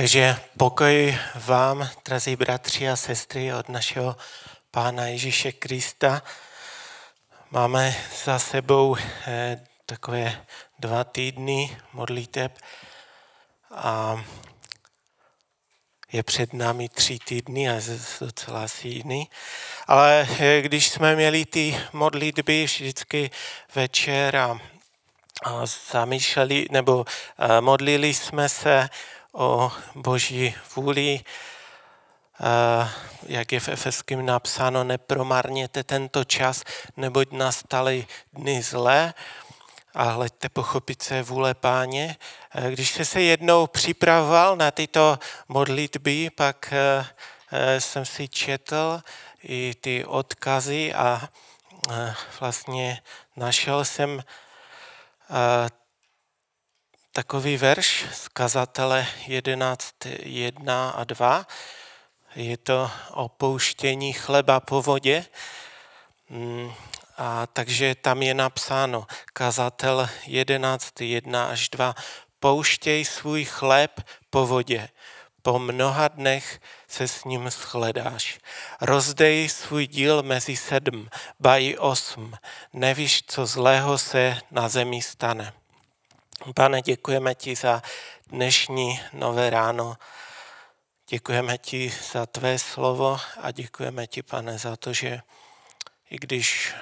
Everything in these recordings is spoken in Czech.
Takže pokoj vám, drazí bratři a sestry, od našeho Pána Ježíše Krista. Máme za sebou takové 2 týdny modliteb a je před námi 3 týdny a docela asi jiný. Ale když jsme měli ty modlitby vždycky večer a zamýšleli nebo modlili jsme se o Boží vůli, jak je v Efeským napsáno, nepromarněte tento čas, neboť nastaly dny zlé a hleďte pochopit se vůle Páně. Když jste se jednou připravoval na tyto modlitby, pak jsem si četl i ty odkazy a vlastně našel jsem takový verš z Kazatele 11.1 a 2. Je to opouštění chleba po vodě. A takže tam je napsáno Kazatel 11.1 až 2. Pouštěj svůj chléb po vodě. Po mnoha dnech se s ním shledáš. Rozdej svůj díl mezi 7, ba i 8. Nevíš, co zlého se na zemi stane. Pane, děkujeme ti za dnešní nové ráno. Děkujeme ti za tvé slovo a děkujeme ti, Pane, za to, že i když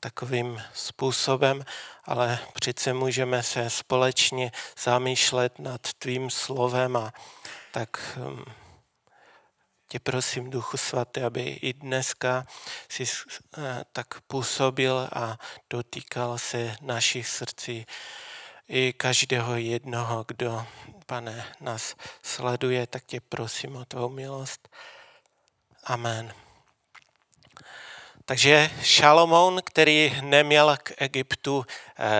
takovým způsobem, ale přece můžeme se společně zamýšlet nad tvým slovem, a tak tě prosím, Duchu Svatý, aby i dneska jsi tak působil a dotýkal se našich srdcí i každého jednoho, kdo, Pane, nás sleduje, tak tě prosím o tvou milost. Amen. Takže Šalomón, který neměl k Egyptu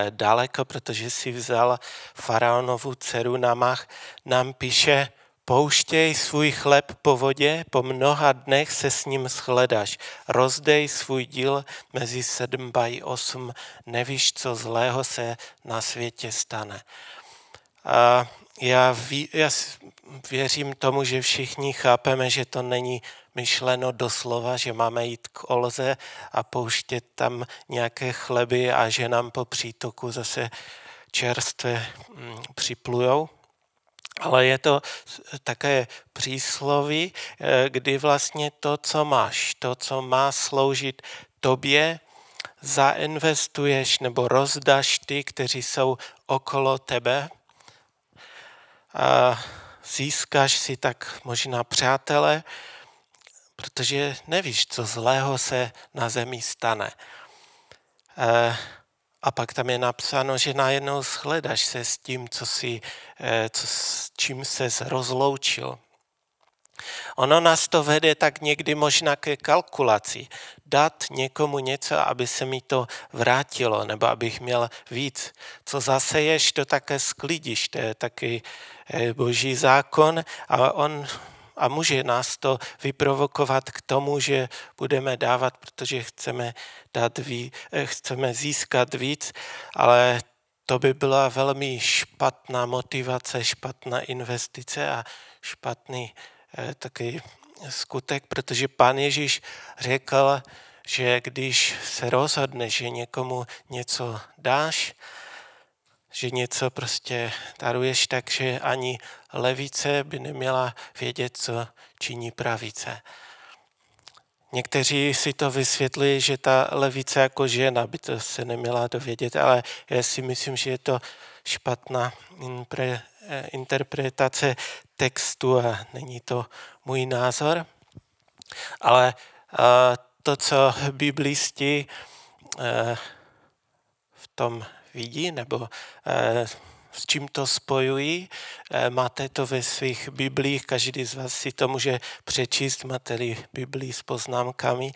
daleko, protože si vzal faraonovu dceru Namach, nám píše: pouštěj svůj chléb po vodě, po mnoha dnech se s ním shledáš. Rozdej svůj díl mezi 7 by 8, nevíš, co zlého se na světě stane. A já věřím tomu, že všichni chápeme, že to není myšleno doslova, že máme jít k Olze a pouštět tam nějaké chleby a že nám po přítoku zase čerstvé připlujou. Ale je to také přísloví, kdy vlastně to, co máš, to, co má sloužit tobě, zainvestuješ nebo rozdáš ty, kteří jsou okolo tebe. A získáš si tak možná přátele, protože nevíš, co zlého se na zemi stane. A pak tam je napsáno, že najednou shledáš se s tím, s čím ses rozloučil. Ono nás to vede tak někdy možná ke kalkulaci. Dát někomu něco, aby se mi to vrátilo, nebo abych měl víc. Co zaseješ, to také sklidíš. To je taky Boží zákon a může nás to vyprovokovat k tomu, že budeme dávat, protože chceme získat víc, ale to by byla velmi špatná motivace, špatná investice a špatný taky skutek, protože Pán Ježíš řekl, že když se rozhodneš, že někomu něco dáš, že něco prostě daruješ, takže ani levice by neměla vědět, co činí pravice. Někteří si to vysvětlují, že ta levice jako žena by to se neměla dovědět, ale já si myslím, že je to špatná interpretace textu a není to můj názor. Ale to, co biblisti v tom vidí, nebo s čím to spojují. Máte to ve svých biblích, každý z vás si to může přečíst, máte-li biblii s poznámkami.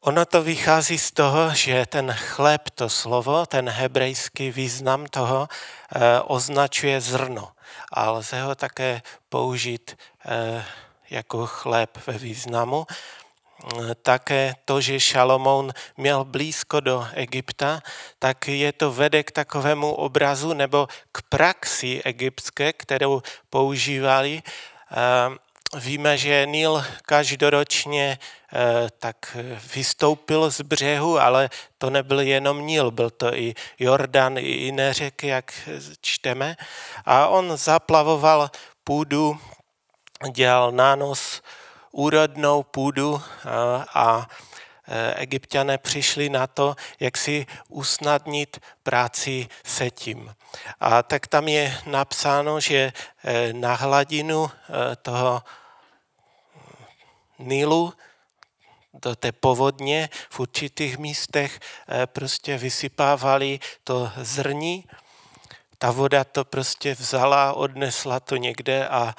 Ono to vychází z toho, že ten chléb, to slovo, ten hebrejský význam toho označuje zrno. A lze ho také použít jako chléb ve významu. také to, že Šalomón měl blízko do Egypta, tak je to vede k takovému obrazu nebo k praxi egyptské, kterou používali. Víme, že Nil každoročně tak vystoupil z břehu, ale to nebyl jenom Nil, byl to i Jordan, i jiné řeky, jak čteme. A on zaplavoval půdu, dělal nános úrodnou půdu a Egypťané přišli na to, jak si usnadnit práci setím. A tak tam je napsáno, že na hladinu toho Nilu, do té povodně, v určitých místech prostě vysypávali to zrní. Ta voda to prostě vzala, odnesla to někde a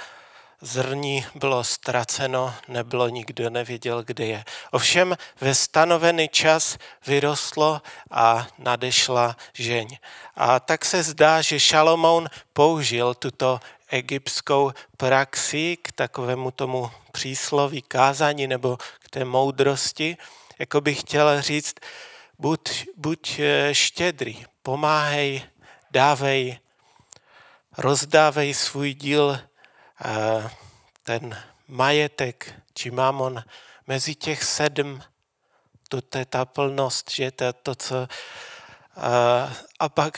zrní bylo ztraceno, nebylo, nikdo nevěděl, kde je. Ovšem ve stanovený čas vyrostlo a nadešla žeň. A tak se zdá, že Šalomón použil tuto egyptskou praxi k takovému tomu přísloví, kázání nebo k té moudrosti. Jako bych chtěl říct, buď štědrý, pomáhej, dávej, rozdávej svůj díl, ten majetek či mamon mezi těch 7, to je ta plnost, že to je to, co... A pak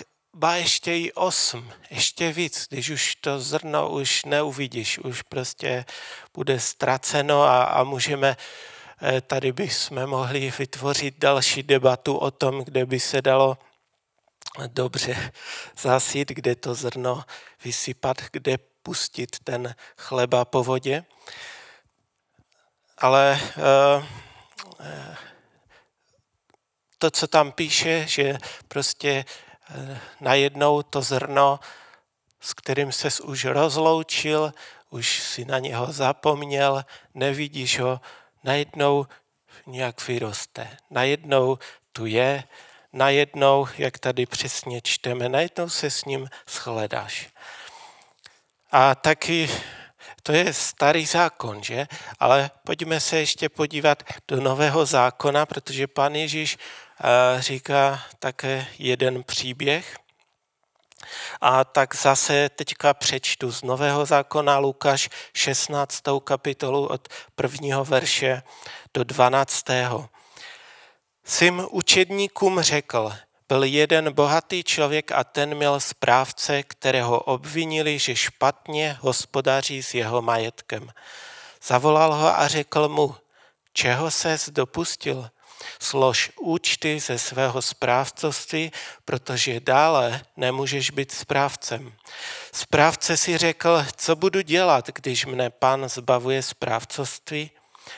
ještě i 8, ještě víc, když už to zrno už neuvidíš, už prostě bude ztraceno a můžeme, tady bychom mohli vytvořit další debatu o tom, kde by se dalo dobře zasít, kde to zrno vysypat, kde pustit ten chleba po vodě. Ale to, co tam píše, že prostě najednou to zrno, s kterým ses už rozloučil, už si na něho zapomněl, nevidíš ho, najednou nějak vyroste. Najednou tu je, najednou, jak tady přesně čteme, najednou se s ním shledáš. A taky to je starý zákon, že? Ale pojďme se ještě podívat do nového zákona, protože Pán Ježíš říká také jeden příběh. A tak zase teďka přečtu z nového zákona Lukáš 16. kapitolu od 1. verše do 12. Svým učedníkům řekl: byl jeden bohatý člověk a ten měl správce, kterého obvinili, že špatně hospodaří s jeho majetkem. Zavolal ho a řekl mu: čeho ses dopustil? Slož účty ze svého správcovství, protože dále nemůžeš být správcem. Správce si řekl: co budu dělat, když mne Pán zbavuje správcovství?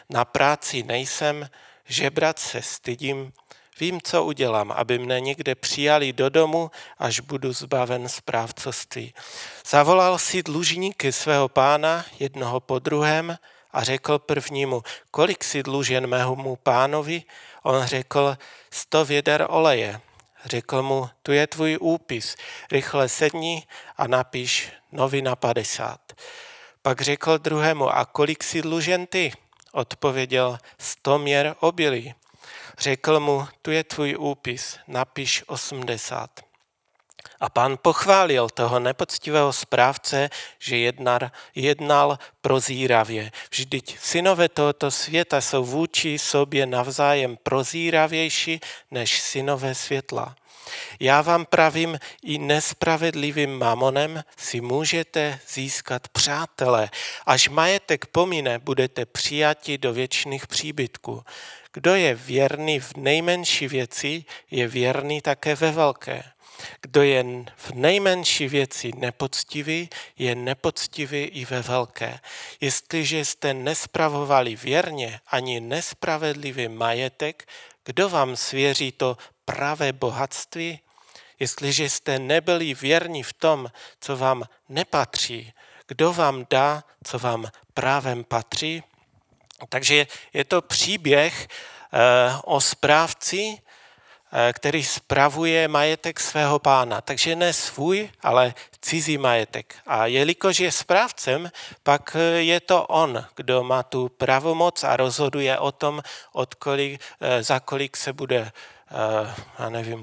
Na práci nejsem, žebrat se stydím. Vím, co udělám, aby mne někde přijali do domu, až budu zbaven správcovství. Zavolal si dlužníky svého pána, jednoho po druhém, a řekl prvnímu: kolik si dlužen mému pánovi? On řekl: 100 věder oleje. Řekl mu: tu je tvůj úpis, rychle sedni a napiš nový na 50. Pak řekl druhému: a kolik si dlužen ty? Odpověděl: 100 měr obilí. Řekl mu: tu je tvůj úpis, napiš 80. A Pán pochválil toho nepoctivého správce, že jednal prozíravě. Vždyť synové tohoto světa jsou vůči sobě navzájem prozíravější než synové světla. Já vám pravím, i nespravedlivým mamonem si můžete získat přátele. Až majetek pomine, budete přijati do věčných příbytků. Kdo je věrný v nejmenší věci, je věrný také ve velké. Kdo je v nejmenší věci nepoctivý, je nepoctivý i ve velké. Jestliže jste nespravovali věrně ani nespravedlivý majetek, kdo vám svěří to pravé bohatství? Jestliže jste nebyli věrní v tom, co vám nepatří, kdo vám dá, co vám právem patří? Takže je to příběh o správci, který spravuje majetek svého pána. Takže ne svůj, ale cizí majetek. A jelikož je správcem, pak je to on, kdo má tu pravomoc a rozhoduje o tom, za kolik se bude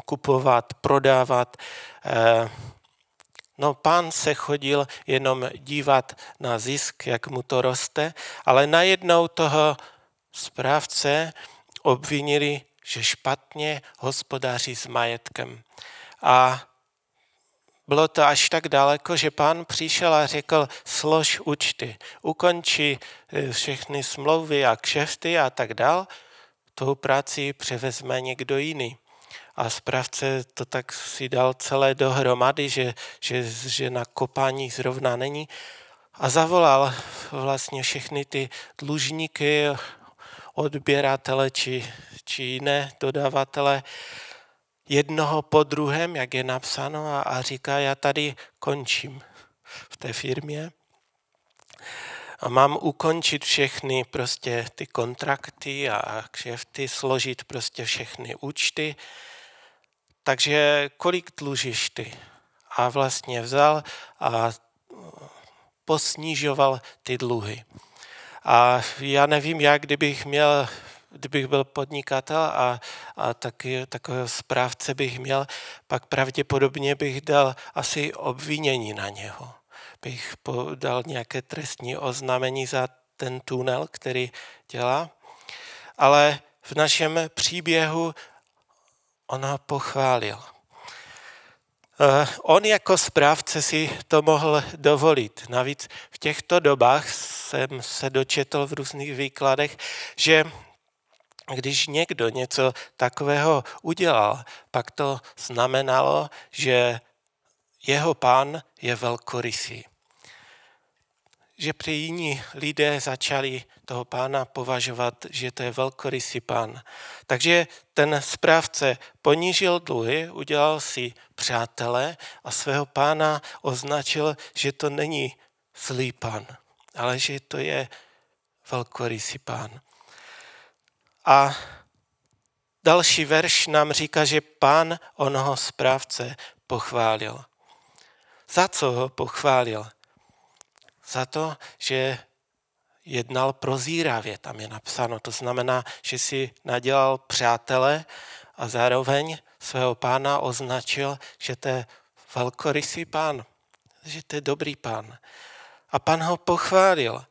kupovat, prodávat. No, pán se chodil jenom dívat na zisk, jak mu to roste, ale najednou toho správce obvinili, že špatně hospodaří s majetkem. A bylo to až tak daleko, že pán přišel a řekl, slož účty, ukonči všechny smlouvy a kšefty a tak dál, tu práci převezme někdo jiný. A správce to tak si dal celé dohromady, že na kopání zrovna není. A zavolal vlastně všechny ty dlužníky, odběratele či jiné dodavatele jednoho po druhém, jak je napsáno, a říká, já tady končím v té firmě. A mám ukončit všechny prostě ty kontrakty a kšefty, složit prostě všechny účty. Takže kolik dlužíš ty? A vlastně vzal a posnižoval ty dluhy. A já nevím, jak kdybych byl podnikatel a takového správce bych měl, pak pravděpodobně bych dal asi obvinění na něho. Bych dal nějaké trestní oznámení za ten tunel, který dělá. Ale v našem příběhu on ho pochválil. On jako správce si to mohl dovolit. Navíc v těchto dobách jsem se dočetl v různých výkladech, že když někdo něco takového udělal, pak to znamenalo, že jeho pán je velkorysý. Že při jiní lidé začali toho pána považovat, že to je velkorysý pán. Takže ten správce ponížil dluhy, udělal si přátele a svého pána označil, že to není zlý pán, ale že to je velkorysý pán. A další verš nám říká, že pán onoho správce pochválil. Za co ho pochválil? Za to, že jednal prozíravě, tam je napsáno. To znamená, že si nadělal přátele a zároveň svého pána označil, že to je velkorysý pán, že to je dobrý pán. A pán ho pochválil.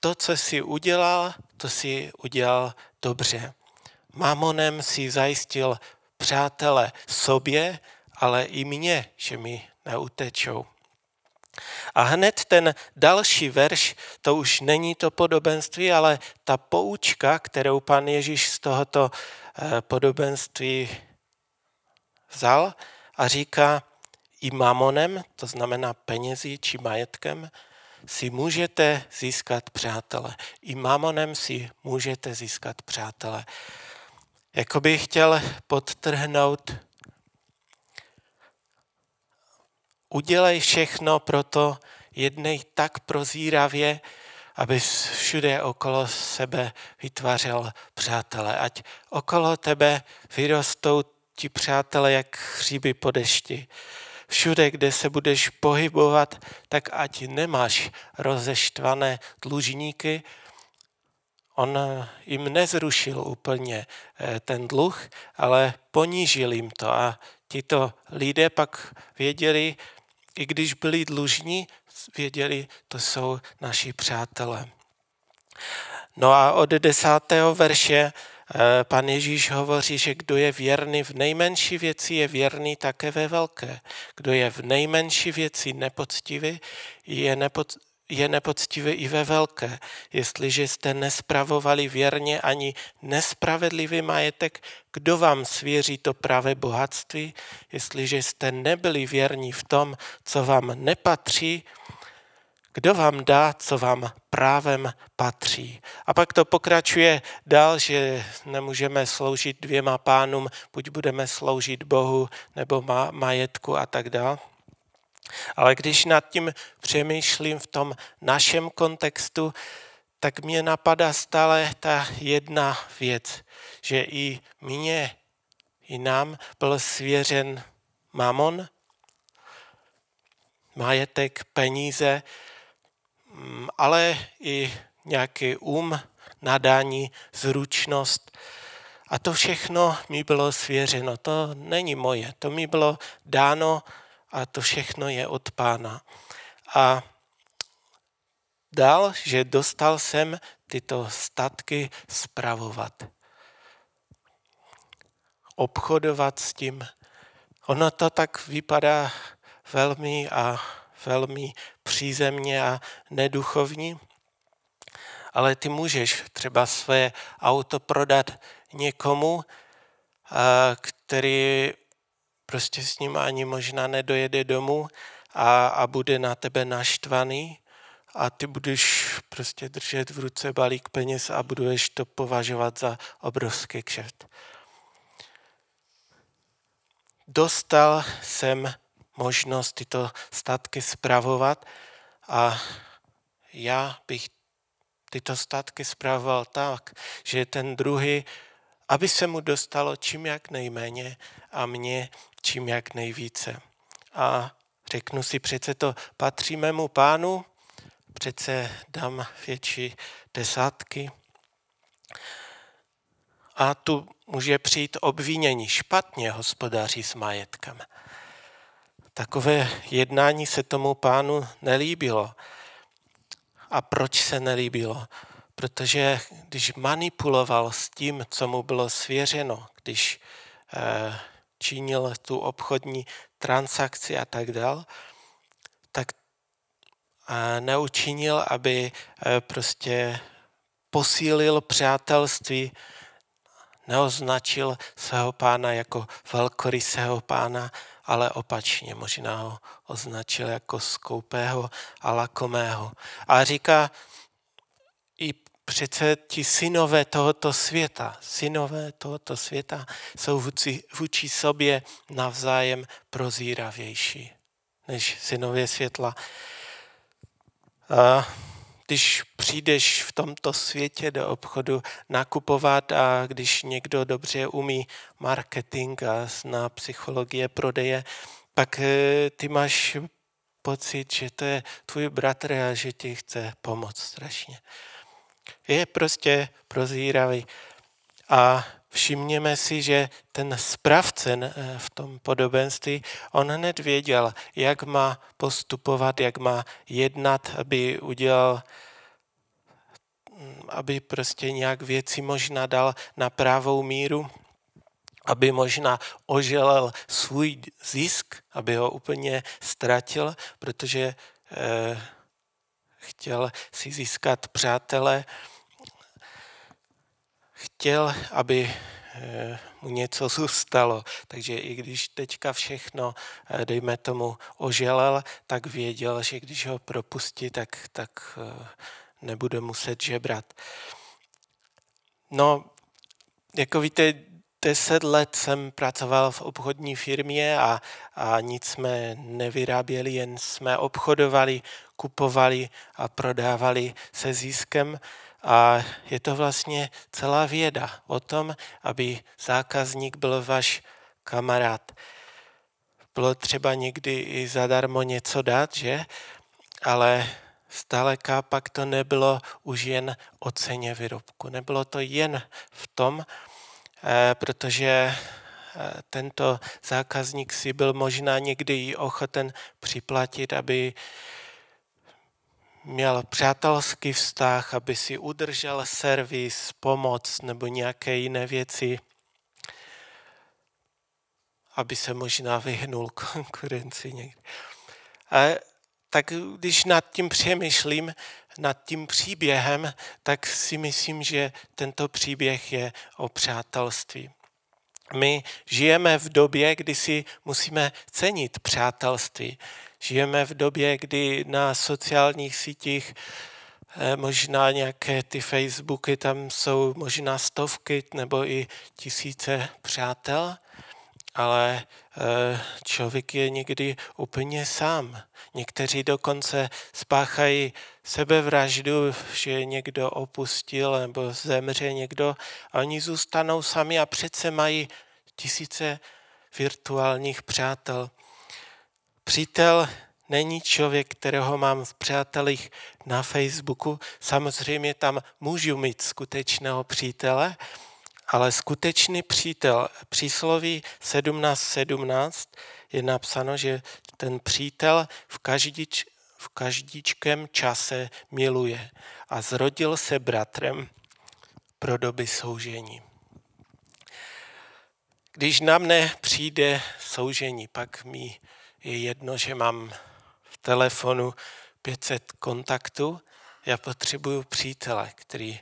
To, co si udělal, to si udělal dobře. Mamonem si zajistil přátele sobě, ale i mně, že mi neutečou. A hned ten další verš, to už není to podobenství, ale ta poučka, kterou pan Ježíš z tohoto podobenství vzal a říká, i mamonem, to znamená penězi či majetkem, si můžete získat přátele. I mamonem si můžete získat přátele. Jakoby chtěl podtrhnout, udělej všechno proto, jednej tak prozíravě, aby všude okolo sebe vytvářel přátele. Ať okolo tebe vyrostou ti přátele jak hříby po dešti. Všude, kde se budeš pohybovat, tak ať nemáš rozeštvané dlužníky. On jim nezrušil úplně ten dluh, ale ponížil jim to. A tito lidé pak věděli, i když byli dlužní, věděli, to jsou naši přátelé. No a od 10. verše pan Ježíš hovoří, že kdo je věrný v nejmenší věci, je věrný také ve velké. Kdo je v nejmenší věci nepoctivý, je nepoctivý i ve velké. Jestliže jste nespravovali věrně ani nespravedlivý majetek, kdo vám svěří to pravé bohatství? Jestliže jste nebyli věrní v tom, co vám nepatří, kdo vám dá, co vám právem patří? A pak to pokračuje dál, že nemůžeme sloužit dvěma pánům, buď budeme sloužit Bohu nebo majetku a tak dál. Ale když nad tím přemýšlím v tom našem kontextu, tak mě napadá stále ta jedna věc, že i mně i nám byl svěřen mamon, majetek, peníze, ale i nějaký nadání, zručnost. A to všechno mi bylo svěřeno. To není moje, to mi bylo dáno a to všechno je od Pána. A dál, že dostal jsem tyto statky spravovat. Obchodovat s tím. Ono to tak vypadá velmi přízemně a neduchovní, ale ty můžeš třeba své auto prodat někomu, který prostě s ním ani možná nedojede domů a bude na tebe naštvaný a ty budeš prostě držet v ruce balík peněz a budeš to považovat za obrovský kšeft. Dostal jsem možnost tyto statky spravovat a já bych tyto statky spravoval tak, že ten druhý, aby se mu dostalo čím jak nejméně a mně čím jak nejvíce. A řeknu si, přece to patří mému Pánu, přece dám větší desátky. A tu může přijít obvinění, špatně hospodaří s majetkem. Takové jednání se tomu Pánu nelíbilo. A proč se nelíbilo? Protože když manipuloval s tím, co mu bylo svěřeno, když činil tu obchodní transakci a tak dál, tak neučinil, aby prostě posílil přátelství, neoznačil svého Pána jako velkorysého Pána, ale opačně, možná ho označil jako skoupého a lakomého. A říká, i přece ti synové tohoto světa jsou vůči sobě navzájem prozíravější než synově světla. A když přijdeš v tomto světě do obchodu nakupovat a když někdo dobře umí marketing a zná psychologie prodeje, pak ty máš pocit, že to je tvůj bratr a že ti chce pomoct strašně. Je prostě prozíravý. A všimněme si, že ten správce v tom podobenství, on hned věděl, jak má postupovat, jak má jednat, aby prostě nějak věci možná dal na pravou míru, aby možná oželel svůj zisk, aby ho úplně ztratil, protože chtěl si získat přátele, chtěl, aby mu něco zůstalo. Takže i když teďka všechno, dejme tomu, oželel, tak věděl, že když ho propustí, tak nebude muset žebrat. No, jako víte, 10 let jsem pracoval v obchodní firmě a nic jsme nevyráběli, jen jsme obchodovali, kupovali a prodávali se ziskem. A je to vlastně celá věda o tom, aby zákazník byl váš kamarád. Bylo třeba někdy i zadarmo něco dát, že? Ale zdaleka pak to nebylo už jen o ceně výrobku. Nebylo to jen v tom, protože tento zákazník si byl možná někdy i ochoten připlatit, aby měl přátelský vztah, aby si udržel servis, pomoc nebo nějaké jiné věci, aby se možná vyhnul konkurenci někdy. Tak když nad tím přemýšlím, nad tím příběhem, tak si myslím, že tento příběh je o přátelství. My žijeme v době, kdy si musíme cenit přátelství. Žijeme v době, kdy na sociálních sítích, možná nějaké ty Facebooky, tam jsou možná 100 nebo i 1000 přátel, ale člověk je někdy úplně sám. Někteří dokonce spáchají sebevraždu, že někdo opustil nebo zemře někdo a oni zůstanou sami a přece mají tisíce virtuálních přátel. Přítel není člověk, kterého mám v přátelích na Facebooku. Samozřejmě tam můžu mít skutečného přítele, ale skutečný přítel. Přísloví 17:17 je napsáno, že ten přítel v každičkém čase miluje a zrodil se bratrem pro doby soužení. Když na mne přijde soužení, pak mi je jedno, že mám v telefonu 500 kontaktů. Já potřebuju přítele, který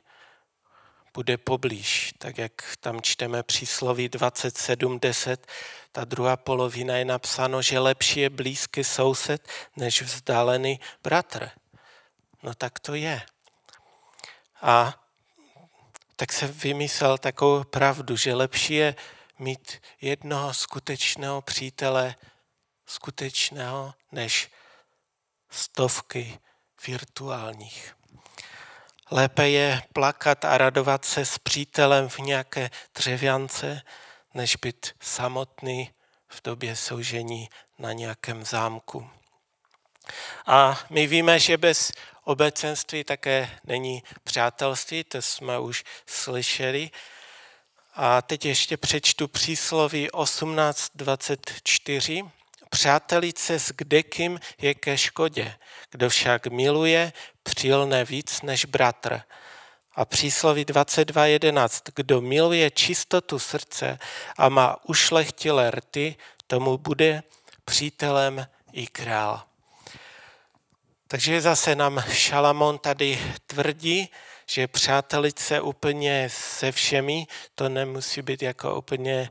bude poblíž. Tak jak tam čteme přísloví 27:10, ta druhá polovina je napsáno, že lepší je blízký soused než vzdálený bratr. No tak to je. A tak se vymyslel takovou pravdu, že lepší je mít jednoho skutečného přítele, skutečného, než stovky virtuálních. Lépe je plakat a radovat se s přítelem v nějaké dřevěnce, než být samotný v době soužení na nějakém zámku. A my víme, že bez obecenství také není přátelství, to jsme už slyšeli. A teď ještě přečtu přísloví 18:24. Přátelit se s kdekým je ke škodě, kdo však miluje, přilne víc než bratr. A přísloví 22:11. Kdo miluje čistotu srdce a má ušlechtilé rty, tomu bude přítelem i král. Takže zase nám Šalomón tady tvrdí, že přátelit se úplně se všemi, to nemusí být jako úplně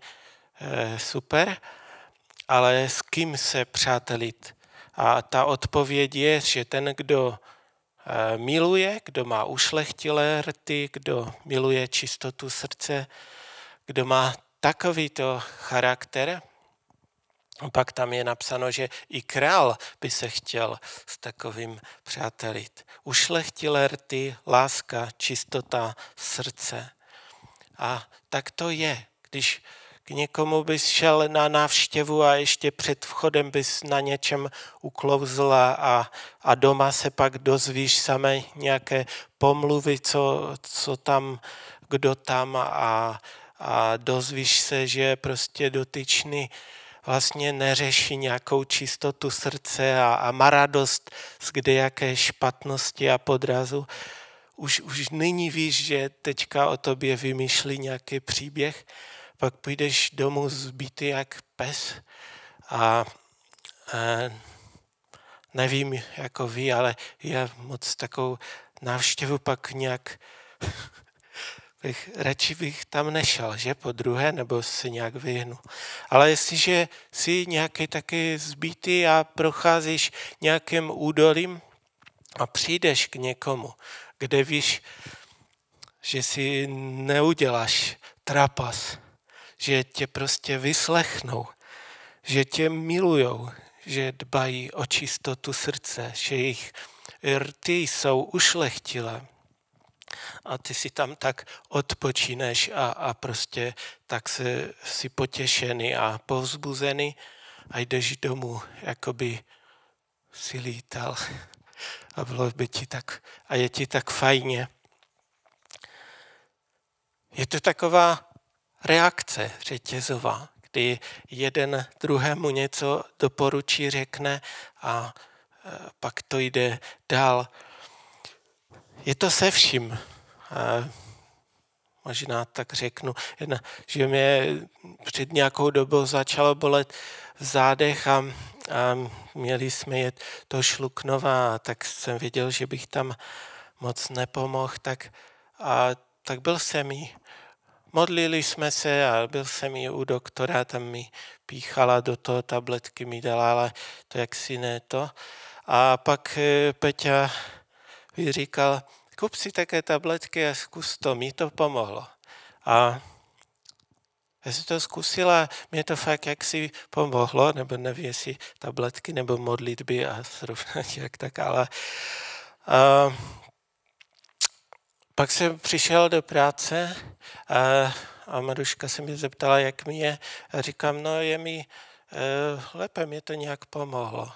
super, ale s kým se přátelit. A ta odpověď je, že ten, kdo miluje, kdo má ušlechtilé rty, kdo miluje čistotu srdce, kdo má takovýto charakter, pak tam je napsáno, že i král by se chtěl s takovým přátelit. Ušlechtilé rty, láska, čistota, srdce. A tak to je, když k někomu bys šel na návštěvu a ještě před vchodem bys na něčem uklouzla a doma se pak dozvíš samé nějaké pomluvy, co tam, kdo tam a dozvíš se, že prostě dotyčný vlastně neřeší nějakou čistotu srdce a má radost z kdejaké špatnosti a podrazu. Už nyní víš, že teďka o tobě vymýšlí nějaký příběh, pak půjdeš domů zbitý jak pes a nevím, jako vy, ale já moc takovou návštěvu pak nějak radši bych tam nešel, že po druhé, nebo se nějak vyhnu. Ale jestliže jsi nějaký taky zbitý a procházíš nějakým údolím a přijdeš k někomu, kde víš, že si neuděláš trapas, že tě prostě vyslechnou, že tě milujou, že dbají o čistotu srdce, že jejich rty jsou ušlechtilé. A ty si tam tak odpočíneš a prostě tak si potěšený a povzbuzený a jdeš domů, jako by si lítal a bylo by ti tak, a je ti tak fajně. Je to taková reakce řetězová, kdy jeden druhému něco doporučí, řekne a pak to jde dál. Je to se vším. Možná tak řeknu, že mě před nějakou dobou začalo bolet v zádech a měli jsme jet do Šluknova, tak jsem věděl, že bych tam moc nepomohl, tak byl jsem jí. Modlili jsme se a byl jsem jí u doktora, tam mi píchala do toho, tabletky mi dala, ale to jaksi ne to. A pak Peťa říkal, kup si také tabletky a zkus to, mi to pomohlo. A já jsem to zkusila, mě to fakt jaksi pomohlo, nebo nevím, jestli tabletky nebo modlitby a zrovna jak tak, ale... A pak jsem přišel do práce a Maruška se mi zeptala, jak mi je. A říkám, no je mi lépe, mě to nějak pomohlo.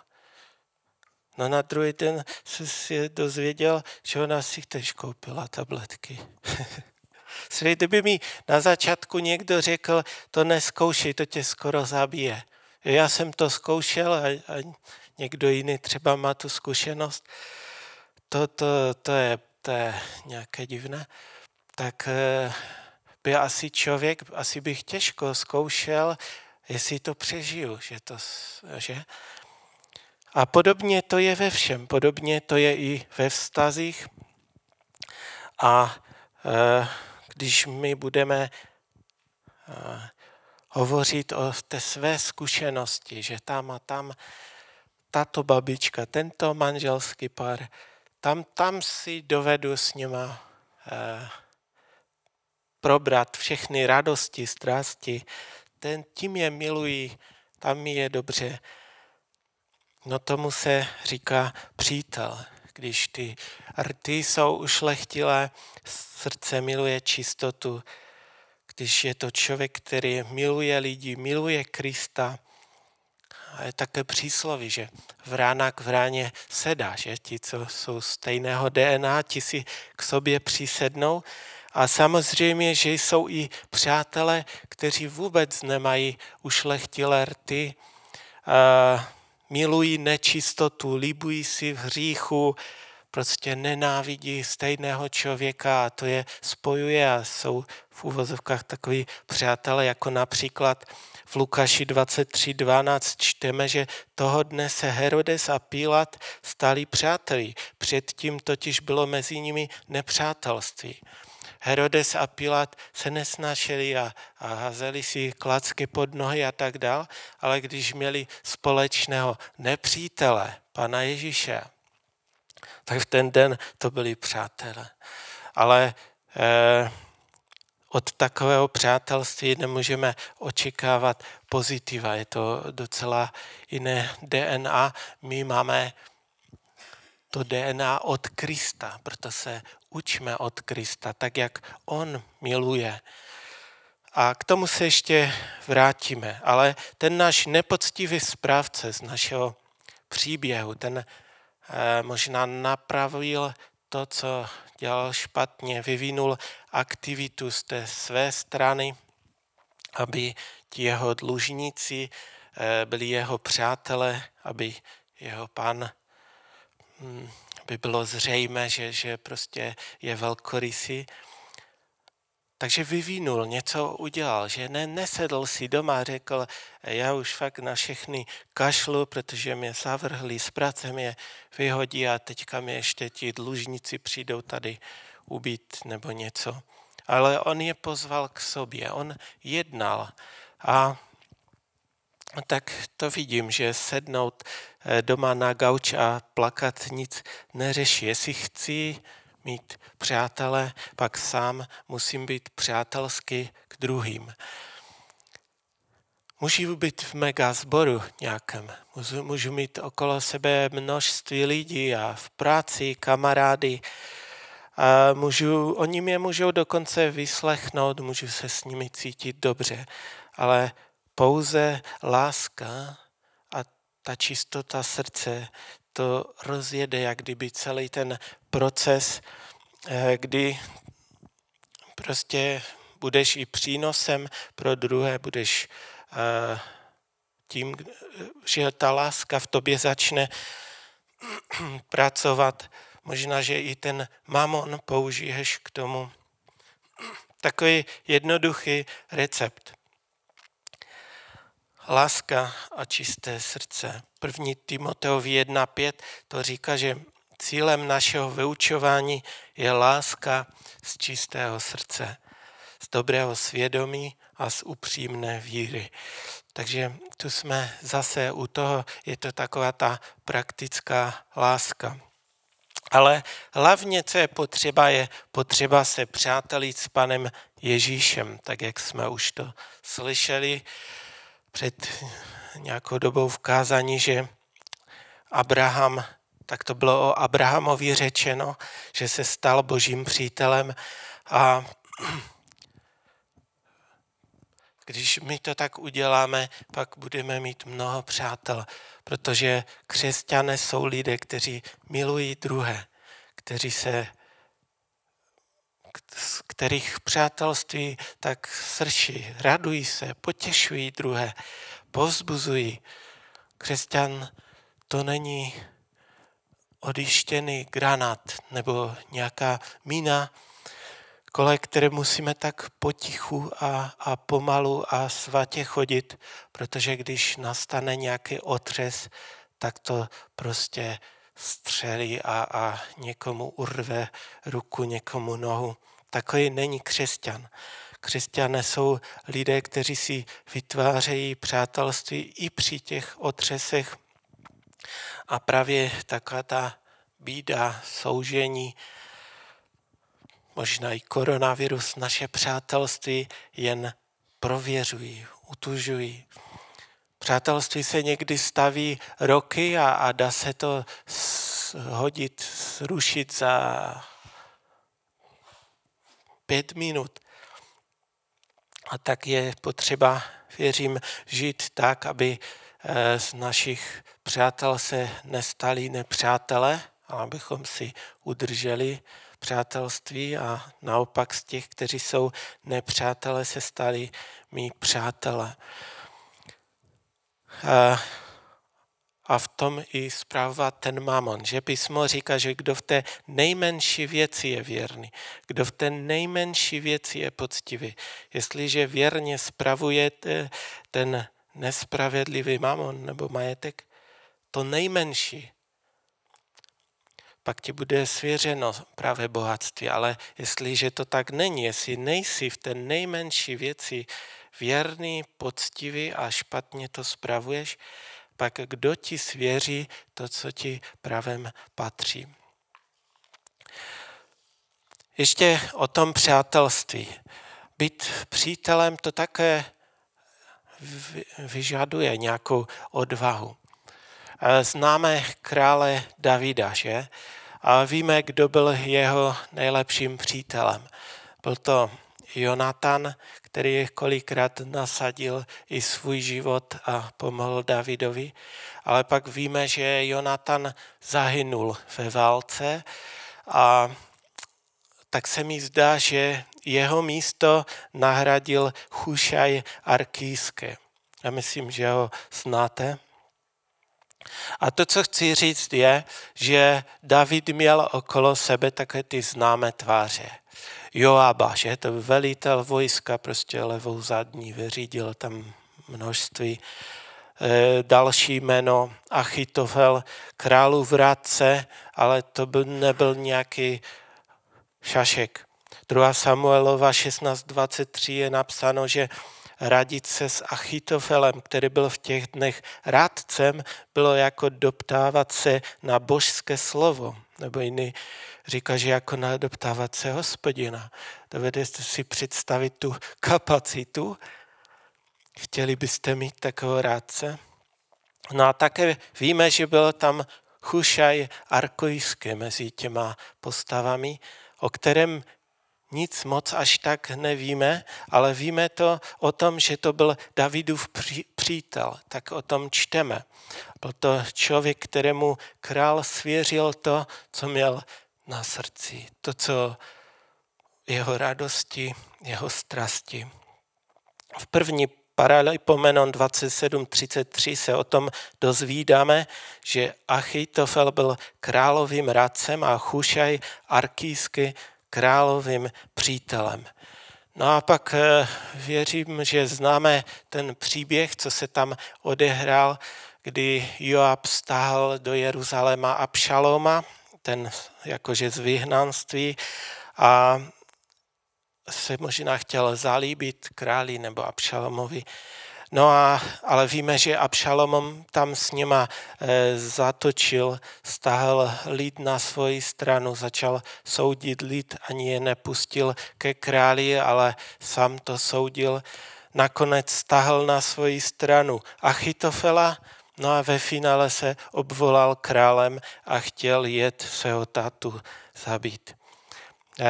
No na druhý den jsem se dozvěděl, že ona si tež koupila tabletky. Kdyby mi na začátku někdo řekl, to nezkoušej, to tě skoro zabije. Já jsem to zkoušel a někdo jiný třeba má tu zkušenost. To je nějaké divné. Tak by asi člověk, asi bych těžko zkoušel, jestli to přežiju, že? A podobně to je ve všem, podobně to je i ve vztazích. A když my budeme hovořit o té své zkušenosti, že tam a tam tato babička, tento manželský pár, tam si dovedu s nima probrat všechny radosti, strasti, tím je milují, tam je dobře. No tomu se říká přítel, když ty rty jsou ušlechtilé, srdce miluje čistotu, když je to člověk, který miluje lidi, miluje Krista. A je také přísloví, že vrána k vráně sedá, že ti, co jsou stejného DNA, ti si k sobě přisednou. A samozřejmě, že jsou i přátelé, kteří vůbec nemají ušlechtilé rty, milují nečistotu, líbují si v hříchu, prostě nenávidí stejného člověka a to je spojuje a jsou v uvozovkách takový přátelé, jako například v Lukáši 23:12 čteme, že toho dne se Herodes a Pilát stali přáteli, předtím totiž bylo mezi nimi nepřátelství. Herodes a Pilát se nesnášeli a házeli si klacky pod nohy a tak dál, ale když měli společného nepřítele, pana Ježíše, tak v ten den to byli přátelé. Ale od takového přátelství nemůžeme očekávat pozitiva. Je to docela jiné DNA. My máme to DNA od Krista, proto se učme od Krista, tak jak on miluje. A k tomu se ještě vrátíme. Ale ten náš nepoctivý správce z našeho příběhu, ten možná napravil to, co dělal špatně, vyvinul aktivitu z té své strany, aby ti jeho dlužníci byli jeho přátelé, aby jeho pán by bylo zřejmé, že prostě je velkorysý. Takže vyvinul, něco udělal, že nesedl si doma a řekl, já už fakt na všechny kašlu, protože mě zavrhli z práce, mě vyhodí a teďka mě ještě ti dlužníci přijdou tady ubít nebo něco. Ale on je pozval k sobě, on jednal. A tak to vidím, že sednout doma na gauč a plakat nic neřeší. Jestli chci mít přátele, pak sám musím být přátelsky k druhým. Můžu být v mega sboru nějakém, můžu mít okolo sebe množství lidí a v práci kamarády. A oni mě můžou dokonce vyslechnout, můžu se s nimi cítit dobře, ale pouze láska a ta čistota srdce to rozjede, jak kdyby celý ten proces, kdy prostě budeš i přínosem pro druhé, budeš tím, že ta láska v tobě začne pracovat. Možná, že i ten mamon použiješ k tomu. Takový jednoduchý recept. Láska a čisté srdce. 1. Timoteovi 1:5 to říká, že cílem našeho vyučování je láska z čistého srdce, z dobrého svědomí a z upřímné víry. Takže tu jsme zase u toho, je to taková ta praktická láska. Ale hlavně, co je potřeba se přátelit s panem Ježíšem, tak jak jsme už to slyšeli před nějakou dobou v kázání, že Abraham, tak to bylo o Abrahamovi řečeno, že se stal Božím přítelem a Když my to tak uděláme, pak budeme mít mnoho přátel, protože křesťané jsou lidé, kteří milují druhé, kterých přátelství tak srší, radují se, potěšují druhé, povzbuzují. Křesťan to není odjištěný granát nebo nějaká mina, kolem které musíme tak potichu a pomalu a svatě chodit, protože když nastane nějaký otřes, tak to prostě střelí a někomu urve ruku, někomu nohu. Takový není křesťan. Křesťané jsou lidé, kteří si vytvářejí přátelství i při těch otřesech. A právě taková ta bída, soužení, možná i koronavirus, naše přátelství jen prověřují, utužují. Přátelství se někdy staví roky a dá se to hodit, zrušit za 5 minut. A tak je potřeba, věřím, žít tak, aby z našich přátel se nestali nepřátelé, abychom si udrželi přátelství a naopak z těch, kteří jsou nepřátelé, se stali mí přátelé. A v tom i zprává ten mamon, že písmo říká, že kdo v té nejmenší věci je věrný, kdo v té nejmenší věci je poctivý. Jestliže věrně spravuje ten nespravedlivý mamon nebo majetek, to nejmenší, pak ti bude svěřeno právě bohatství. Ale jestliže to tak není, jestli nejsi v té nejmenší věci věrný, poctivý a špatně to spravuješ, pak kdo ti svěří to, co ti právem patří. Ještě o tom přátelství. Být přítelem, to také vyžaduje nějakou odvahu. Známe krále Davida, že? A víme, kdo byl jeho nejlepším přítelem. Byl to Jonatan, který kolikrát nasadil i svůj život a pomohl Davidovi. Ale pak víme, že Jonatan zahynul ve válce a tak se mi zdá, že jeho místo nahradil Chušaj Arkíjský. Já myslím, že ho znáte. A to, co chci říct, je, že David měl okolo sebe také ty známé tváře. Joaba, že to velitel vojska, prostě levou zadní, vyřídil tam množství. Další jméno Achitofel, králův rádce, ale to by nebyl nějaký šašek. 2. Samuelova 16:23 je napsáno, že radit se s Achitofelem, který byl v těch dnech rádcem, bylo jako doptávat se na božské slovo. Nebo jiný říká, že jako doptávat se Hospodina. Dovedete si představit tu kapacitu? Chtěli byste mít takového rádce? No a také víme, že byl tam Chušaj Arkíjský mezi těma postavami, o kterém nic moc až tak nevíme, ale víme to o tom, že to byl Davidův přítel, tak o tom čteme. Byl to člověk, kterému král svěřil to, co měl na srdci, to, co jeho radosti, jeho strasti. V první Paralipomena 27:33 se o tom dozvídáme, že Achitofel byl královým radcem a Chušaj Arkíjský královým přítelem. No a pak věřím, že známe ten příběh, co se tam odehrál, kdy Joab stáhl do Jeruzaléma Abšaloma, ten jakože z vyhnanství, a se možná chtěl zalíbit králi nebo Abšalomovi. No ale víme, že Abšalom tam s nima zatočil, stáhl lid na svoji stranu, začal soudit lid, ani je nepustil ke králi, ale sám to soudil. Nakonec stáhl na svoji stranu Achitofela, no a ve finále se obvolal králem a chtěl jet svého tátu zabít.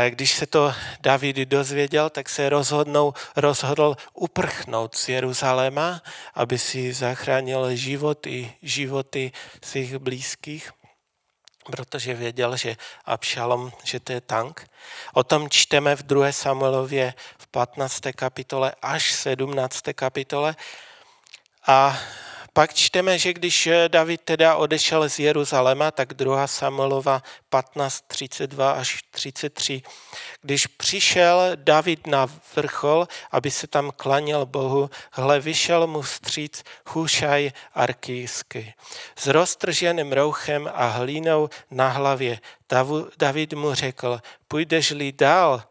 Když se to David dozvěděl, tak se rozhodl uprchnout z Jeruzaléma, aby si zachránil život i životy svých blízkých, protože věděl, že Abšalom, že to je tank. O tom čteme v 2. Samuelově v 15. kapitole až 17. kapitole. A pak čteme, že když David teda odešel z Jeruzaléma, tak 2. Samuelova 15, 32 až 33. Když přišel David na vrchol, aby se tam klaněl Bohu, hle, vyšel mu vstříc Chušaj Arkíjský s roztrženým rouchem a hlínou na hlavě. David mu řekl, půjdeš-li dál,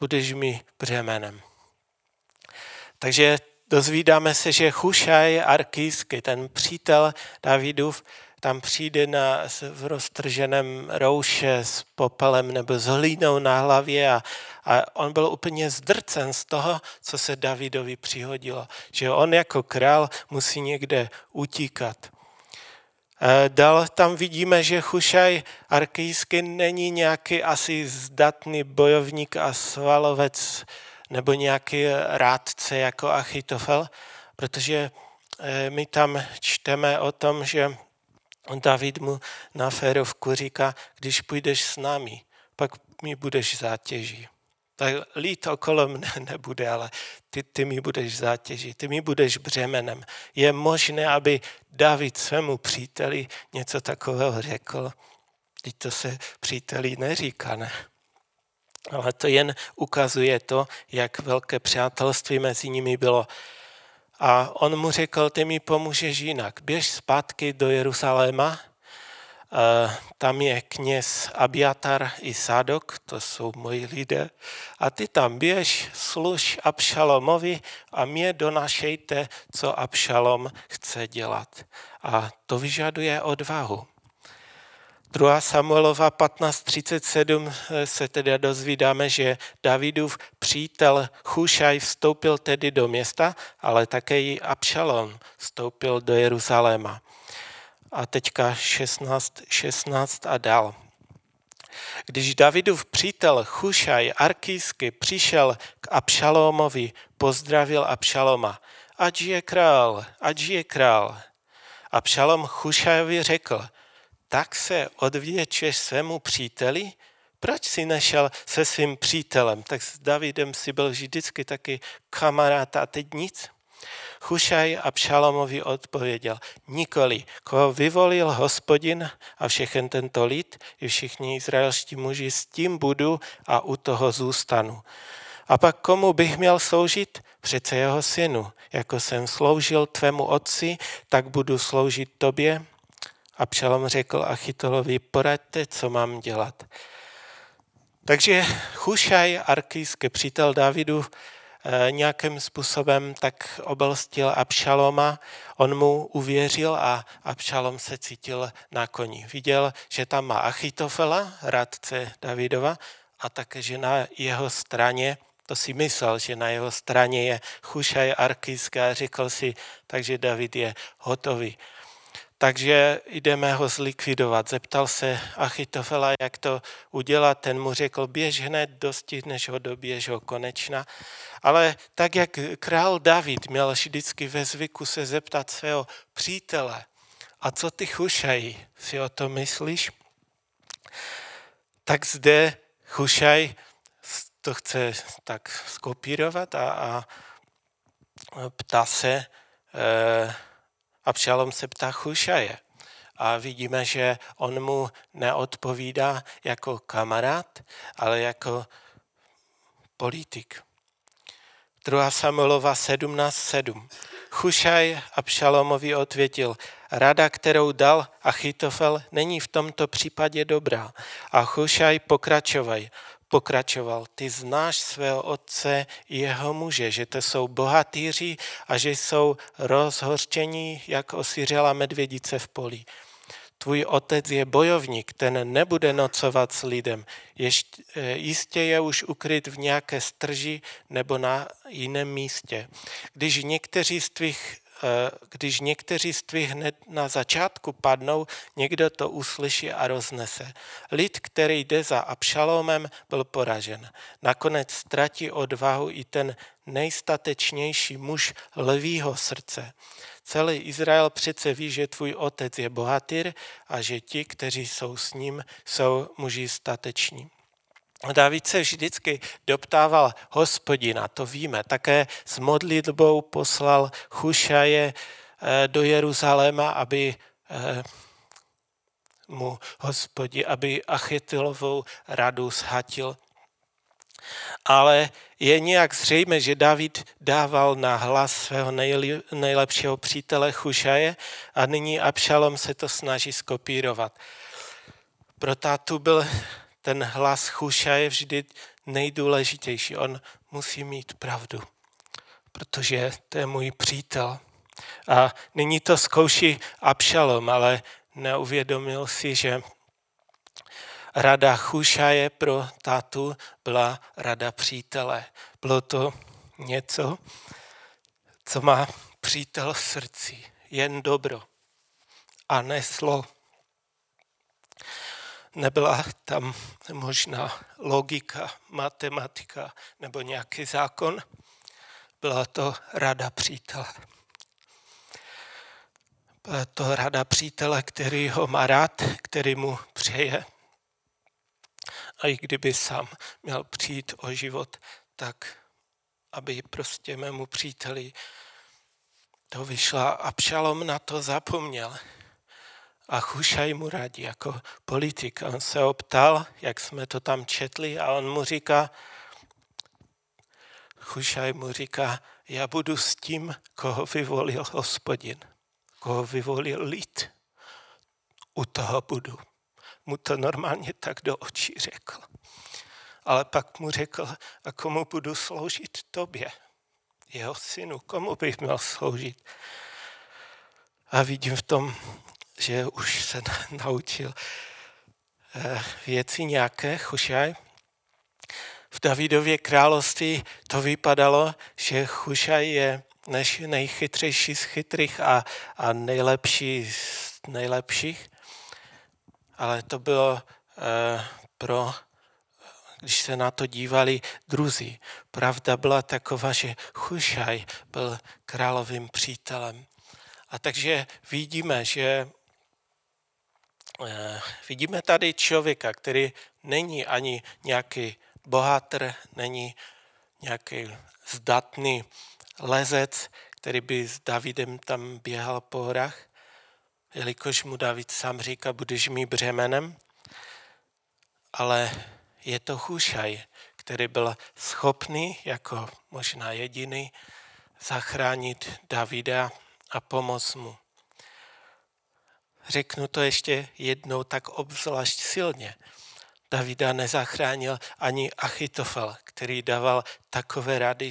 budeš mi břemenem. Takže dozvídáme se, že Chušaj Arkíjský, ten přítel Davidův, tam přijde v roztrženém rouše s popelem nebo s hlínou na hlavě a on byl úplně zdrcen z toho, co se Davidovi přihodilo. Že on jako král musí někde utíkat. Dál tam vidíme, že Chušaj Arkíjský není nějaký asi zdatný bojovník a svalovec, nebo nějaký rádce jako Achitofel, protože my tam čteme o tom, že David mu na férovku říká, když půjdeš s námi, pak mi budeš zátěží. Tak lid okolo mne nebude, ale ty mi budeš zátěží, ty mi budeš břemenem. Je možné, aby David svému příteli něco takového řekl. Teď to se příteli neříká, ne? Ale to jen ukazuje to, jak velké přátelství mezi nimi bylo. A on mu řekl, ty mi pomůžeš jinak. Běž zpátky do Jeruzaléma, tam je kněz Abiatar i Sádok, to jsou moji lidé, a ty tam běž, služ Abšalomovi a mě donašejte, co Abšalom chce dělat. A to vyžaduje odvahu. 2. Samuelova 15.37 se teda dozvídáme, že Davidův přítel Chušaj vstoupil tedy do města, ale také i Abšalom vstoupil do Jeruzaléma. A teďka 16 a dál. Když Davidův přítel Chušaj Arkíjský přišel k Abšalomovi, pozdravil Abšaloma. Ať je král, ať je král. Abšalom Chušajovi řekl, tak se odvděčuješ svému příteli? Proč jsi nešel se svým přítelem? Tak s Davidem si byl vždycky taky kamarád a teď nic? Chušaj Abšalomovi odpověděl, nikoli, koho vyvolil Hospodin a všechen tento lid, i všichni izraelští muži, s tím budu a u toho zůstanu. A pak komu bych měl sloužit? Přece jeho synu. Jako jsem sloužil tvému otci, tak budu sloužit tobě. Abšalom řekl Achitofelovi, poraďte, co mám dělat. Takže Chušaj Arkíjský, přítel Davidu, nějakým způsobem tak obelstil Abšaloma, on mu uvěřil a Abšalom se cítil na koni. Viděl, že tam má Achitofela, radce Davidova, a také, že na jeho straně, to si myslel, že na jeho straně je Chušaj Arkíjský a řekl si, takže David je hotový. Takže jdeme ho zlikvidovat. Zeptal se Achitofela, jak to udělat. Ten mu řekl, běž hned, dostihneš ho, doběž ho konečna. Ale tak, jak král David měl vždycky ve zvyku se zeptat svého přítele, a co ty Chušaji, si o to myslíš? Tak zde Chušaj to chce tak skopírovat a ptá se, Abšalom se ptá Chušaje a vidíme, že on mu neodpovídá jako kamarád, ale jako politik. 2. Samuelova 17.7. Chušaj Abšalomovi odvětil, rada, kterou dal Achitofel, není v tomto případě dobrá. A Chušaj pokračoval, ty znáš svého otce i jeho muže, že to jsou bohatýři a že jsou rozhořčení, jak osiřela medvědice v poli. Tvůj otec je bojovník, ten nebude nocovat s lidem, jistě je už ukryt v nějaké strži nebo na jiném místě. Když někteří z tvých když někteří z tvých hned na začátku padnou, někdo to uslyší a roznese. Lid, který jde za Abšalomem, byl poražen. Nakonec ztratí odvahu i ten nejstatečnější muž lvího srdce. Celý Izrael přece ví, že tvůj otec je bohatýr a že ti, kteří jsou s ním, jsou muži stateční. David se vždycky doptával Hospodina, to víme. Také s modlitbou poslal Chušaje do Jeruzaléma, aby mu Hospodin, aby Achitofelovu radu zhatil. Ale je nějak zřejmé, že David dával na hlas svého nejlepšího přítele Chušaje a nyní Abšalom se to snaží skopírovat. Pro tátu byl ten hlas Chušaje vždy nejdůležitější. On musí mít pravdu, protože to je můj přítel. A nyní to zkouší Abšalom, ale neuvědomil si, že rada Chušaje pro tátu byla rada přítele. Bylo to něco, co má přítel v srdci. Jen dobro a ne zlo. Nebyla tam možná logika, matematika nebo nějaký zákon. Byla to rada přítele. Byla to rada přítele, který ho má rád, který mu přeje. A i kdyby sám měl přijít o život, tak aby prostě mému příteli to vyšlo. Abšalom na to zapomněl. A Chušaj mu radí jako politik. On se ho ptal, jak jsme to tam četli, a on mu říká, Chušaj mu říká, já budu s tím, koho vyvolil Hospodin, koho vyvolil lid. U toho budu. Mu to normálně tak do očí řekl. Ale pak mu řekl, a komu budu sloužit? Tobě, jeho synu, komu bych měl sloužit? A vidím v tom, že už se naučil věci nějaké, Chušaj. V Davidově království to vypadalo, že Chušaj je nejchytřejší z chytrých a nejlepší z nejlepších. Ale to bylo když se na to dívali druzí. Pravda byla taková, že Chušaj byl královým přítelem. A takže vidíme, že vidíme tady člověka, který není ani nějaký bohatr, není nějaký zdatný lezec, který by s Davidem tam běhal po horách, jelikož mu David sám říká, budeš mým břemenem, ale je to Chušaj, který byl schopný, jako možná jediný, zachránit Davida a pomoct mu. Řeknu to ještě jednou tak obzvlášť silně. Davida nezachránil ani Achitofel, který dával takové rady,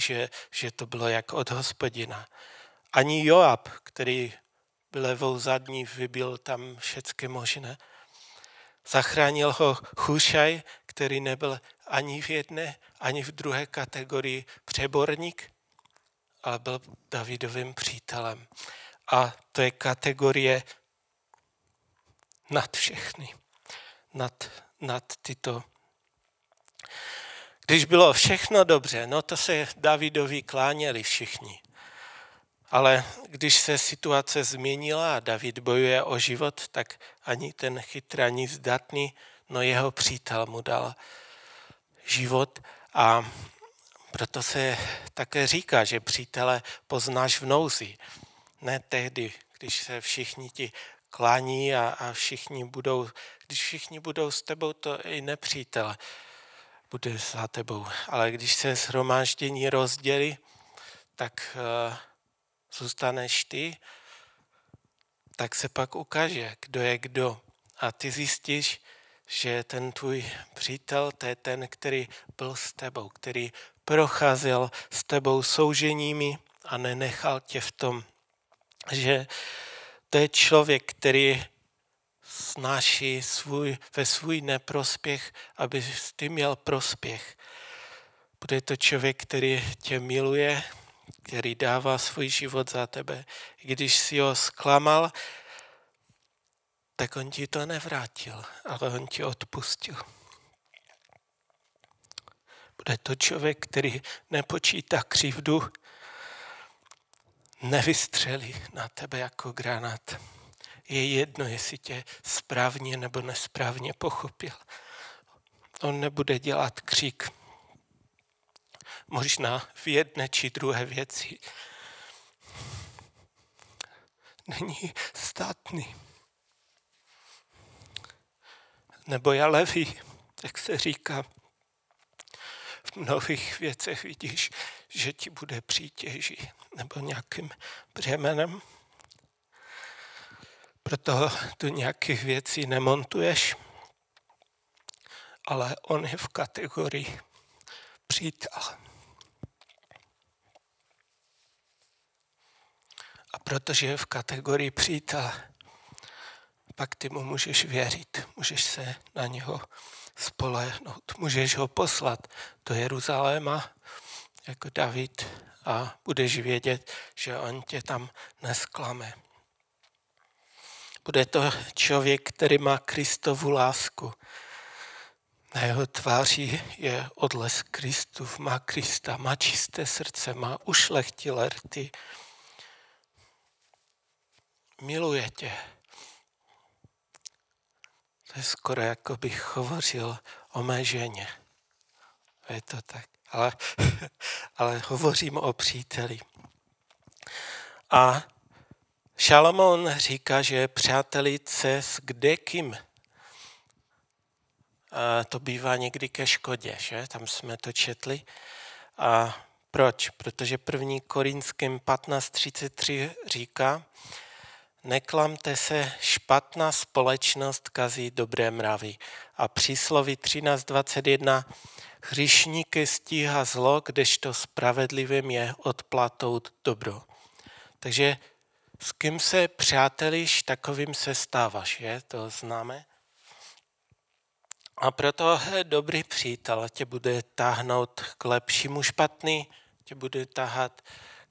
že to bylo jak od Hospodina. Ani Joab, který levou zadní vybil tam všechno možné. Zachránil ho Chušaj, který nebyl ani v jedné, ani v druhé kategorii přeborník, ale byl Davidovým přítelem. A to je kategorie nad všechny, nad tyto. Když bylo všechno dobře, no to se Davidovi kláněli všichni. Ale když se situace změnila a David bojuje o život, tak ani ten chytrý, ani zdatný, no jeho přítel mu dal život. A proto se také říká, že přítele poznáš v nouzi. Ne tehdy, když se všichni ti klání a všichni budou, když všichni budou s tebou, to i nepřítel bude za tebou. Ale když se shromáždění rozdělí, tak zůstaneš ty, tak se pak ukáže, kdo je kdo. A ty zjistíš, že ten tvůj přítel, to je ten, který byl s tebou, který procházel s tebou souženími a nenechal tě v tom, že to je člověk, který snáší ve svůj neprospěch, aby ty měl prospěch. Bude to člověk, který tě miluje, který dává svůj život za tebe. Když jsi ho zklamal, tak on ti to nevrátil, ale on ti odpustil. Bude to člověk, který nepočítá křivdu, nevystřelí na tebe jako granát. Je jedno, jestli tě správně nebo nesprávně pochopil. On nebude dělat křik. Možná v jedné či druhé věci. Není státný. Nebo já levý, jak se říká. V mnohých věcech vidíš, že ti bude přítěží nebo nějakým břemenem. Proto tu nějakých věcí nemontuješ, ale on je v kategorii přítel. A protože je v kategorii přítel, pak ty mu můžeš věřit, můžeš se na něho spolehnout, můžeš ho poslat do Jeruzaléma jako David a budeš vědět, že on tě tam nesklame. Bude to člověk, který má Kristovu lásku. Na jeho tváři je odlesk Kristův, má Krista, má čisté srdce, má ušlechtilé rty. Miluje tě. To je skoro, jako bych hovořil o mé ženě. Je to tak. Ale hovořím o příteli. A Šalomón říká, že je přátelice s kdekým. A to bývá někdy ke škodě, že? Tam jsme to četli. A proč? Protože 1. Korinským 15:33 říká, neklamte se, špatná společnost kazí dobré mravy. A přísloví 13:21, hříšníky stíhá zlo, kdežto spravedlivým je odplatou dobro. Takže s kým se přátelíš, takovým se stáváš, je? To známe. A proto dobrý přítel tě bude táhnout k lepšímu, špatný tě bude tahat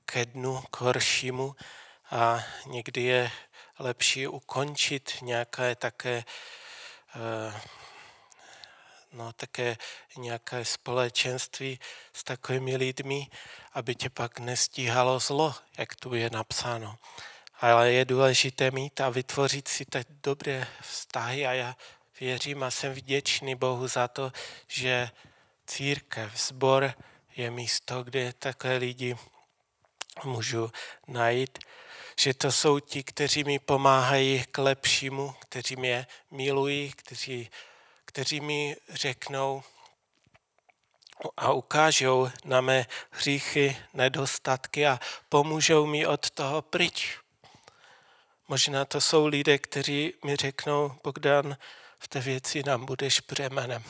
ke dnu, k horšímu. A někdy je lepší ukončit nějaké nějaké společenství s takovými lidmi, aby tě pak nestíhalo zlo, jak tu je napsáno. Ale je důležité mít a vytvořit si tak dobré vztahy a já věřím a jsem vděčný Bohu za to, že církev, sbor je místo, kde takové lidi můžu najít, že to jsou ti, kteří mi pomáhají k lepšímu, kteří mě milují, kteří mi řeknou a ukážou na mé hříchy, nedostatky a pomůžou mi od toho pryč. Možná to jsou lidé, kteří mi řeknou, Bogdan, v té věci nám budeš břemenem.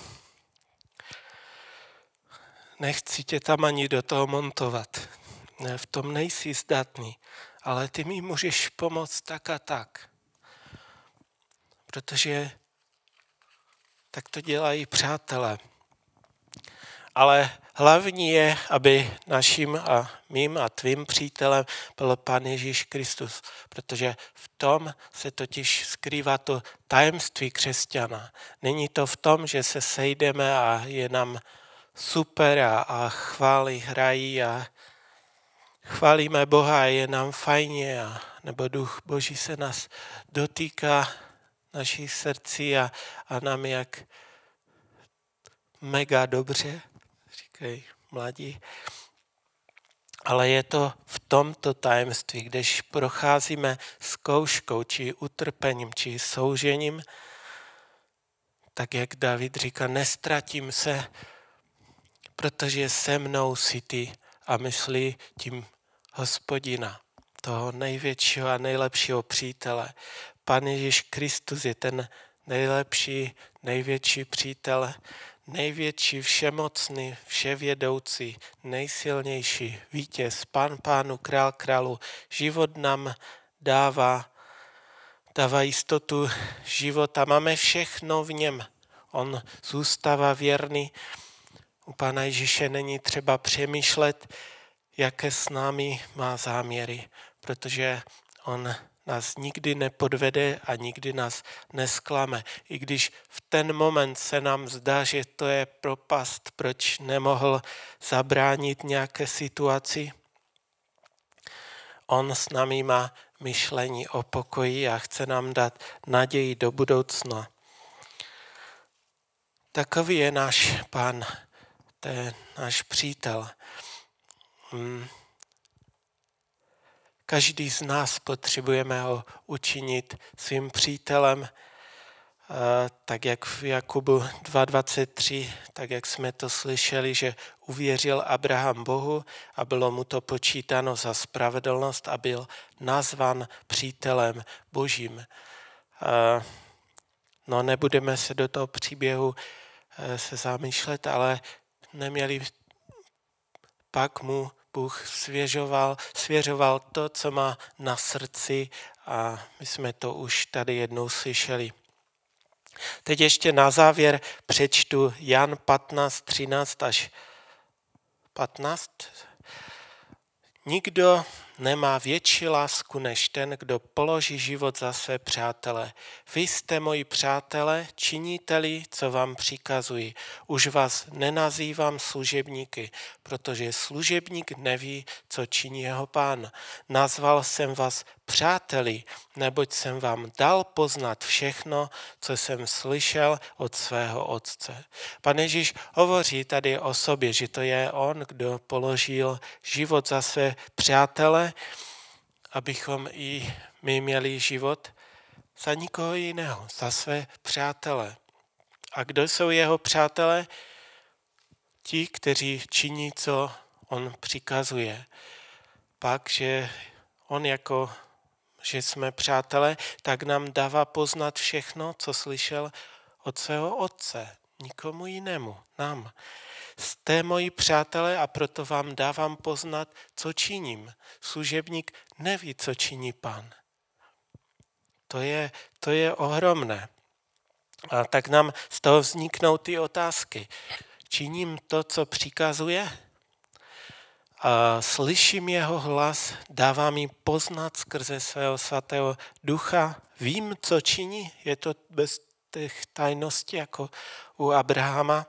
Nechci tě tam ani do toho montovat. V tom nejsi zdatný, ale ty mi můžeš pomoct tak a tak. Protože tak to dělají přátelé. Ale hlavní je, aby naším a mým a tvým přítelem byl Pán Ježíš Kristus, protože v tom se totiž skrývá to tajemství křesťana. Není to v tom, že se sejdeme a je nám super a chvály hrají a chválíme Boha, je nám fajně, nebo Duch Boží se nás dotýká našich srdcí a nám jak mega dobře, říkají mladí. Ale je to v tomto tajemství, když procházíme zkouškou, či utrpením, či soužením, tak jak David říká, nestratím se, protože se mnou si ty a myslí tím Hospodina, toho největšího a nejlepšího přítele. Pán Ježíš Kristus je ten nejlepší, největší přítel, největší, všemocný, vševědoucí, nejsilnější vítěz, Pán Pánu, Král Králu. Život nám dává jistotu života. Máme všechno v něm. On zůstává věrný. U Pána Ježíše není třeba přemýšlet, jaké s námi má záměry, protože on nás nikdy nepodvede a nikdy nás nesklame. I když v ten moment se nám zdá, že to je propast, proč nemohl zabránit nějaké situaci, on s námi má myšlení o pokoji a chce nám dát naději do budoucna. Takový je náš Pán, to je náš přítel. Každý z nás potřebujeme ho učinit svým přítelem, tak jak v Jakubu 2.23, tak jak jsme to slyšeli, že uvěřil Abraham Bohu a bylo mu to počítáno za spravedlnost a byl nazván přítelem Božím. No, nebudeme se do toho příběhu se zamýšlet, ale neměli pak mu Bůh svěřoval to, co má na srdci, a my jsme to už tady jednou slyšeli. Teď ještě na závěr přečtu Jan 15, 13 až 15. Nikdo nemá větší lásku než ten, kdo položí život za své přátele. Vy jste moji přátele, činíte-li, co vám přikazuji. Už vás nenazývám služebníky, protože služebník neví, co činí jeho pán. Nazval jsem vás přáteli, neboť jsem vám dal poznat všechno, co jsem slyšel od svého otce. Pan Ježíš hovoří tady o sobě, že to je on, kdo položil život za své přátele, abychom i my měli život za nikoho jiného, za své přátele. A kdo jsou jeho přátele? Ti, kteří činí, co on přikazuje. Pak, že on jako že jsme přátelé, tak nám dává poznat všechno, co slyšel od svého otce, nikomu jinému, nám. Jste moji přátelé a proto vám dávám poznat, co činím. Služebník neví, co činí pán. To je ohromné. A tak nám z toho vzniknou ty otázky. Činím to, co přikazuje? A slyším jeho hlas, dává mi poznat skrze svého svatého ducha, vím, co činí, je to bez těch tajností jako u Abrahama.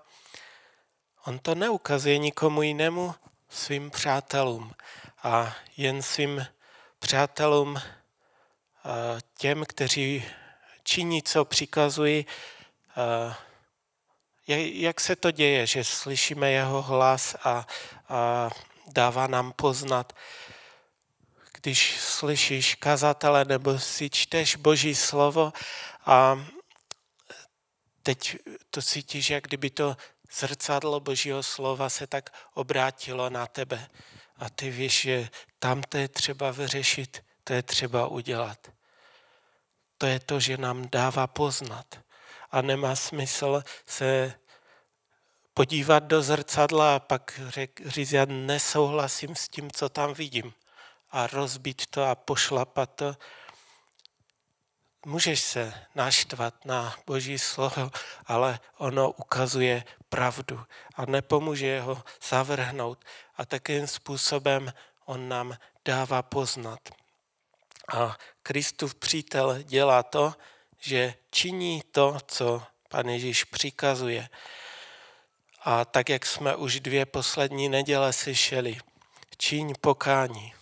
On to neukazuje nikomu jinému, svým přátelům, a jen svým přátelům, těm, kteří činí, co přikazují. Jak se to děje, že slyšíme jeho hlas a dává nám poznat? Když slyšíš kazatele nebo si čteš Boží slovo a teď to cítíš, jak kdyby to zrcadlo Božího slova se tak obrátilo na tebe. A ty víš, že tam to je třeba vyřešit, to je třeba udělat. To je to, že nám dává poznat. A nemá smysl se podívat do zrcadla a pak říct, já nesouhlasím s tím, co tam vidím, a rozbít to a pošlapat to. Můžeš se naštvat na Boží slovo, ale ono ukazuje pravdu a nepomůže ho zavrhnout, a takovým způsobem on nám dává poznat. A Kristův přítel dělá to, že činí to, co Pan Ježíš přikazuje. A tak, jak jsme už 2 poslední neděle slyšeli, čiň pokání.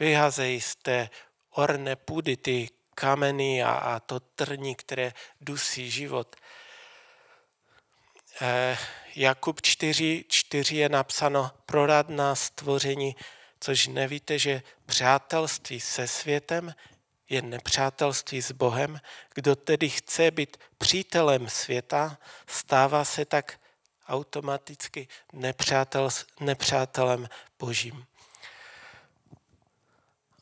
Vyhazej z té orné půdy ty kameny a to trní, které dusí život. Jakub 4.4 je napsáno: proradná stvoření, což nevíte, že přátelství se světem je nepřátelství s Bohem. Kdo tedy chce být přítelem světa, stává se tak automaticky nepřátelem Božím.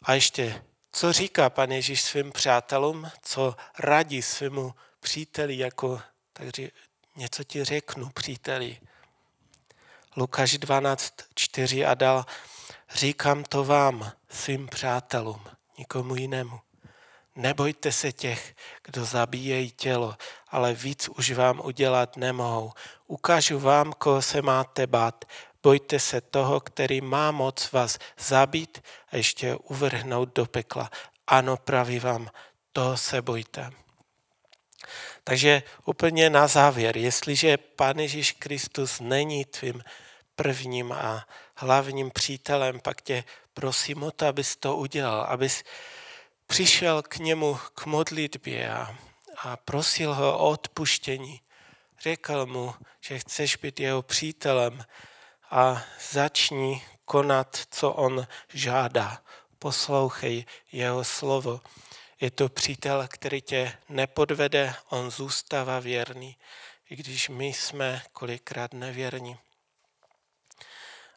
A ještě, co říká Pan Ježíš svým přátelům, co radí svému příteli, jako takže něco ti řeknu, příteli. Lukáš 12, 4 a dál: říkám to vám, svým přátelům, nikomu jinému. Nebojte se těch, kdo zabíjejí tělo, ale víc už vám udělat nemohou. Ukážu vám, koho se máte bát. Bojte se toho, který má moc vás zabít a ještě uvrhnout do pekla. Ano, praví vám, toho se bojte. Takže úplně na závěr, jestliže Pán Ježíš Kristus není tvým prvním a hlavním přítelem, pak tě prosím o to, abys to udělal, abys přišel k němu k modlitbě a prosil ho o odpuštění. Řekl mu, že chceš být jeho přítelem a začni konat, co on žádá. Poslouchej jeho slovo. Je to přítel, který tě nepodvede, on zůstává věrný, i když my jsme kolikrát nevěrní.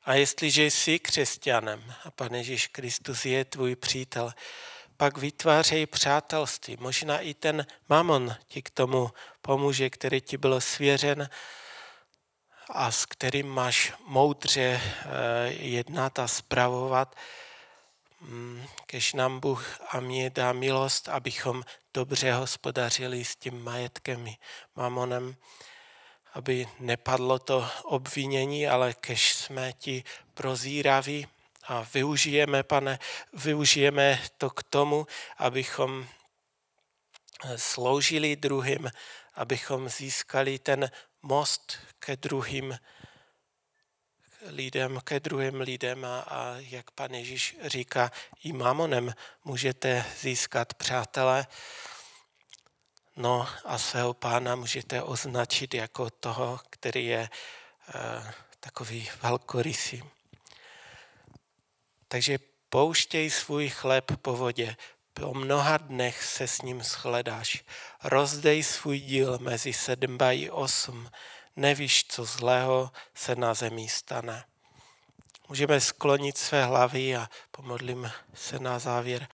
A jestliže jsi křesťanem a Pán Ježíš Kristus je tvůj přítel, pak vytvářej přátelství. Možná i ten mamon ti k tomu pomůže, který ti byl svěřen a s kterým máš moudře jednat a spravovat. Kež nám Bůh a mě dá milost, abychom dobře hospodařili s tím majetkem, mamonem, aby nepadlo to obvinění, ale kež jsme ti prozíraví a využijeme, Pane, využijeme to k tomu, abychom sloužili druhým, abychom získali ten most ke druhým lidem, ke druhým lidem a jak Pan Ježíš říká, i mamonem můžete získat přátele, no a svého pána můžete označit jako toho, který je takový velkorysý. Takže pouštěj svůj chléb po vodě, po mnoha dnech se s ním shledáš. Rozdej svůj díl mezi 7 a 8, nevíš, co zlého se na zemi stane. Můžeme sklonit své hlavy a pomodlím se na závěr.